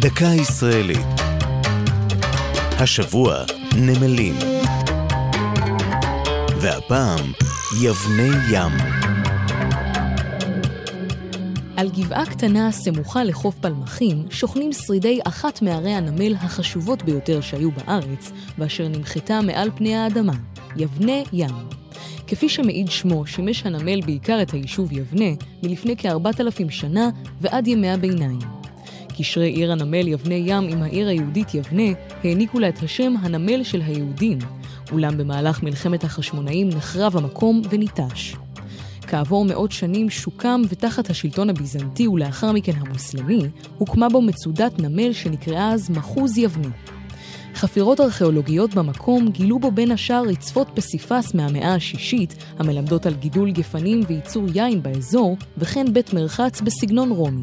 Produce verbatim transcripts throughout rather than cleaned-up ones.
דקה ישראלית. השבוע נמלים. והפעם יבנה ים. על גבעה קטנה סמוכה לחוף פלמחים שוכנים שרידי אחת מערי הנמל החשובות ביותר שהיו בארץ, באשר נמחתה מעל פני האדמה, יבנה ים. כפי שמעיד שמו, שימש הנמל בעיקר את היישוב יבנה מלפני כ-ארבעת אלפים שנה ועד ימי הביניים. קשרי עיר הנמל יבנה ים עם העיר היהודית יבנה העניקו לה את השם הנמל של היהודים, אולם במהלך מלחמת החשמונאים נחרב המקום וניטש. כעבור מאות שנים שוקם ותחת השלטון הביזנטי ולאחר מכן המוסלמי, הוקמה בו מצודת נמל שנקראה אז מחוז יבנה. חפירות ארכיאולוגיות במקום גילו בו בין השאר רצפות פסיפס מהמאה השישית, המלמדות על גידול גפנים וייצור יין באזור, וכן בית מרחץ בסגנון רומי.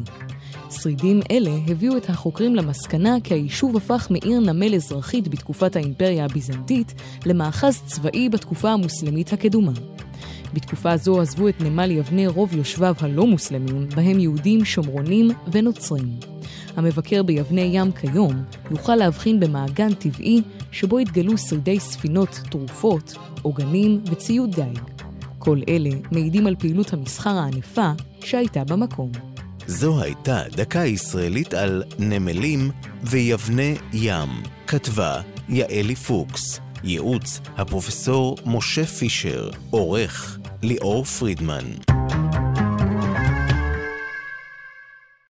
שרידים אלה הביאו את החוקרים למסקנה כי היישוב הפך מעיר נמל אזרחית בתקופת האימפריה הביזנטית למאחז צבאי בתקופה המוסלמית הקדומה. בתקופה זו עזבו את נמל יבנה רוב יושביו הלא מוסלמים, בהם יהודים, שומרונים ונוצרים. המבקר ביבנה ים כיום יוכל להבחין במעגן טבעי שבו התגלו שרידי ספינות, תרופות, עוגנים וציוד דיג. כל אלה מעידים על פעילות המסחר הענפה שהייתה במקום. זו הייתה דקה ישראלית על נמלים ויבנה ים. כתבה יעלי פוקס. ייעוץ הפרופסור משה פישר. עורך ליאור פרידמן.